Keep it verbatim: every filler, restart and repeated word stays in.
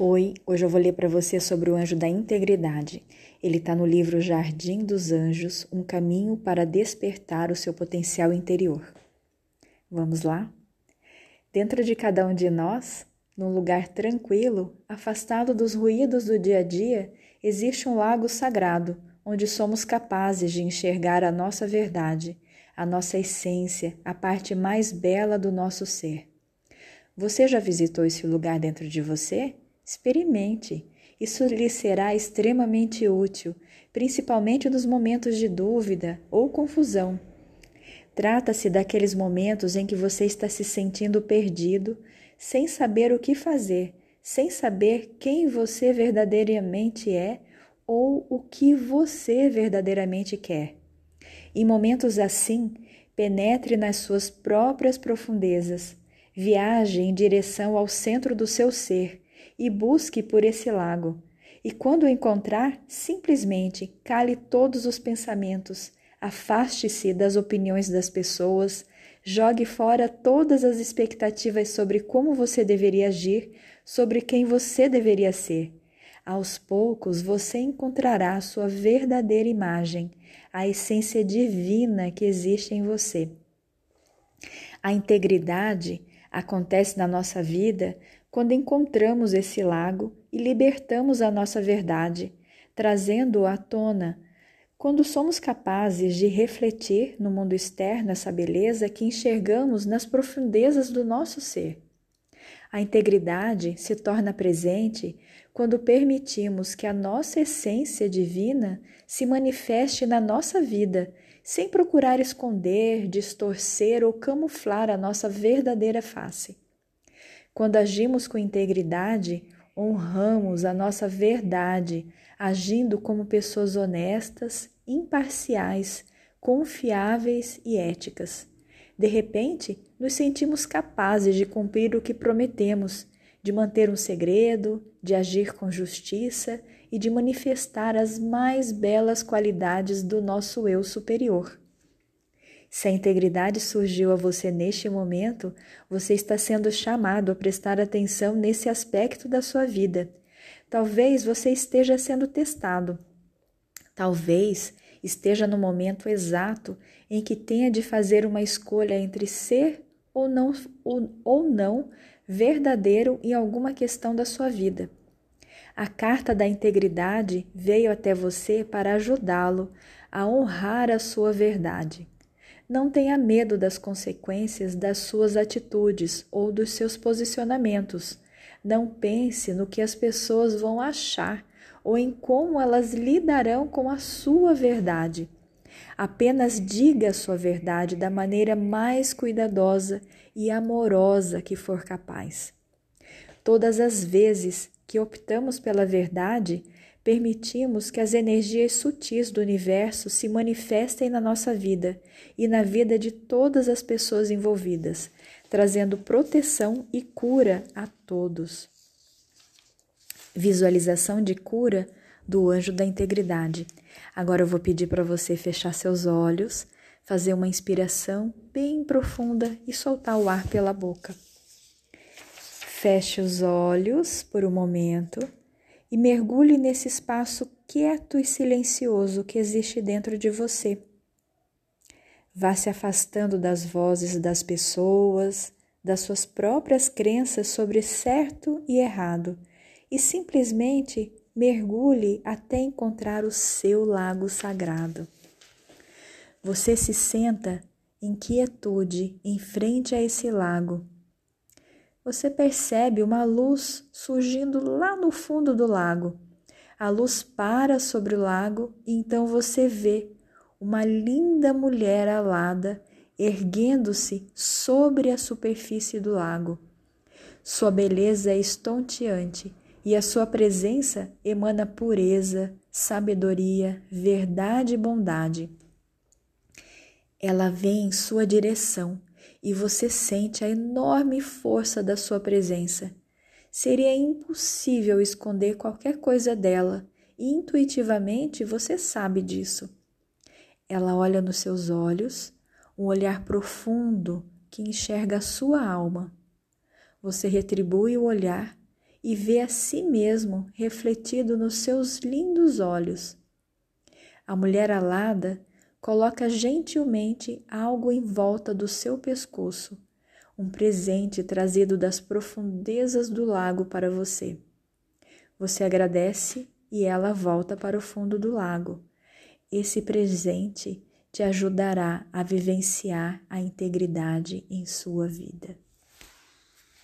Oi, hoje eu vou ler para você sobre o anjo da integridade. Ele está no livro Jardim dos Anjos, um caminho para despertar o seu potencial interior. Vamos lá? Dentro de cada um de nós, num lugar tranquilo, afastado dos ruídos do dia a dia, existe um lago sagrado, onde somos capazes de enxergar a nossa verdade, a nossa essência, a parte mais bela do nosso ser. Você já visitou esse lugar dentro de você? Experimente, isso lhe será extremamente útil, principalmente nos momentos de dúvida ou confusão. Trata-se daqueles momentos em que você está se sentindo perdido, sem saber o que fazer, sem saber quem você verdadeiramente é ou o que você verdadeiramente quer. Em momentos assim, penetre nas suas próprias profundezas, viaje em direção ao centro do seu ser, e busque por esse lago, e quando o encontrar, simplesmente cale todos os pensamentos, afaste-se das opiniões das pessoas, jogue fora todas as expectativas sobre como você deveria agir, sobre quem você deveria ser. Aos poucos você encontrará a sua verdadeira imagem, a essência divina que existe em você. A integridade acontece na nossa vida quando encontramos esse lago e libertamos a nossa verdade, trazendo-a à tona, quando somos capazes de refletir no mundo externo essa beleza que enxergamos nas profundezas do nosso ser. A integridade se torna presente quando permitimos que a nossa essência divina se manifeste na nossa vida, sem procurar esconder, distorcer ou camuflar a nossa verdadeira face. Quando agimos com integridade, honramos a nossa verdade, agindo como pessoas honestas, imparciais, confiáveis e éticas. De repente, nos sentimos capazes de cumprir o que prometemos, de manter um segredo, de agir com justiça e de manifestar as mais belas qualidades do nosso eu superior. Se a integridade surgiu a você neste momento, você está sendo chamado a prestar atenção nesse aspecto da sua vida. Talvez você esteja sendo testado. Talvez esteja no momento exato em que tenha de fazer uma escolha entre ser ou não, ou, ou não verdadeiro em alguma questão da sua vida. A carta da integridade veio até você para ajudá-lo a honrar a sua verdade. Não tenha medo das consequências das suas atitudes ou dos seus posicionamentos. Não pense no que as pessoas vão achar ou em como elas lidarão com a sua verdade. Apenas diga a sua verdade da maneira mais cuidadosa e amorosa que for capaz. Todas as vezes que optamos pela verdade, permitimos que as energias sutis do universo se manifestem na nossa vida e na vida de todas as pessoas envolvidas, trazendo proteção e cura a todos. Visualização de cura do anjo da integridade. Agora eu vou pedir para você fechar seus olhos, fazer uma inspiração bem profunda e soltar o ar pela boca. Feche os olhos por um momento e mergulhe nesse espaço quieto e silencioso que existe dentro de você. Vá se afastando das vozes das pessoas, das suas próprias crenças sobre certo e errado, e simplesmente mergulhe até encontrar o seu lago sagrado. Você se senta em quietude em frente a esse lago. Você percebe uma luz surgindo lá no fundo do lago. A luz para sobre o lago e então você vê uma linda mulher alada erguendo-se sobre a superfície do lago. Sua beleza é estonteante e a sua presença emana pureza, sabedoria, verdade e bondade. Ela vem em sua direção. E você sente a enorme força da sua presença. Seria impossível esconder qualquer coisa dela, e intuitivamente você sabe disso. Ela olha nos seus olhos, um olhar profundo que enxerga a sua alma. Você retribui o olhar e vê a si mesmo refletido nos seus lindos olhos. A mulher alada coloca gentilmente algo em volta do seu pescoço, um presente trazido das profundezas do lago para você. Você agradece e ela volta para o fundo do lago. Esse presente te ajudará a vivenciar a integridade em sua vida.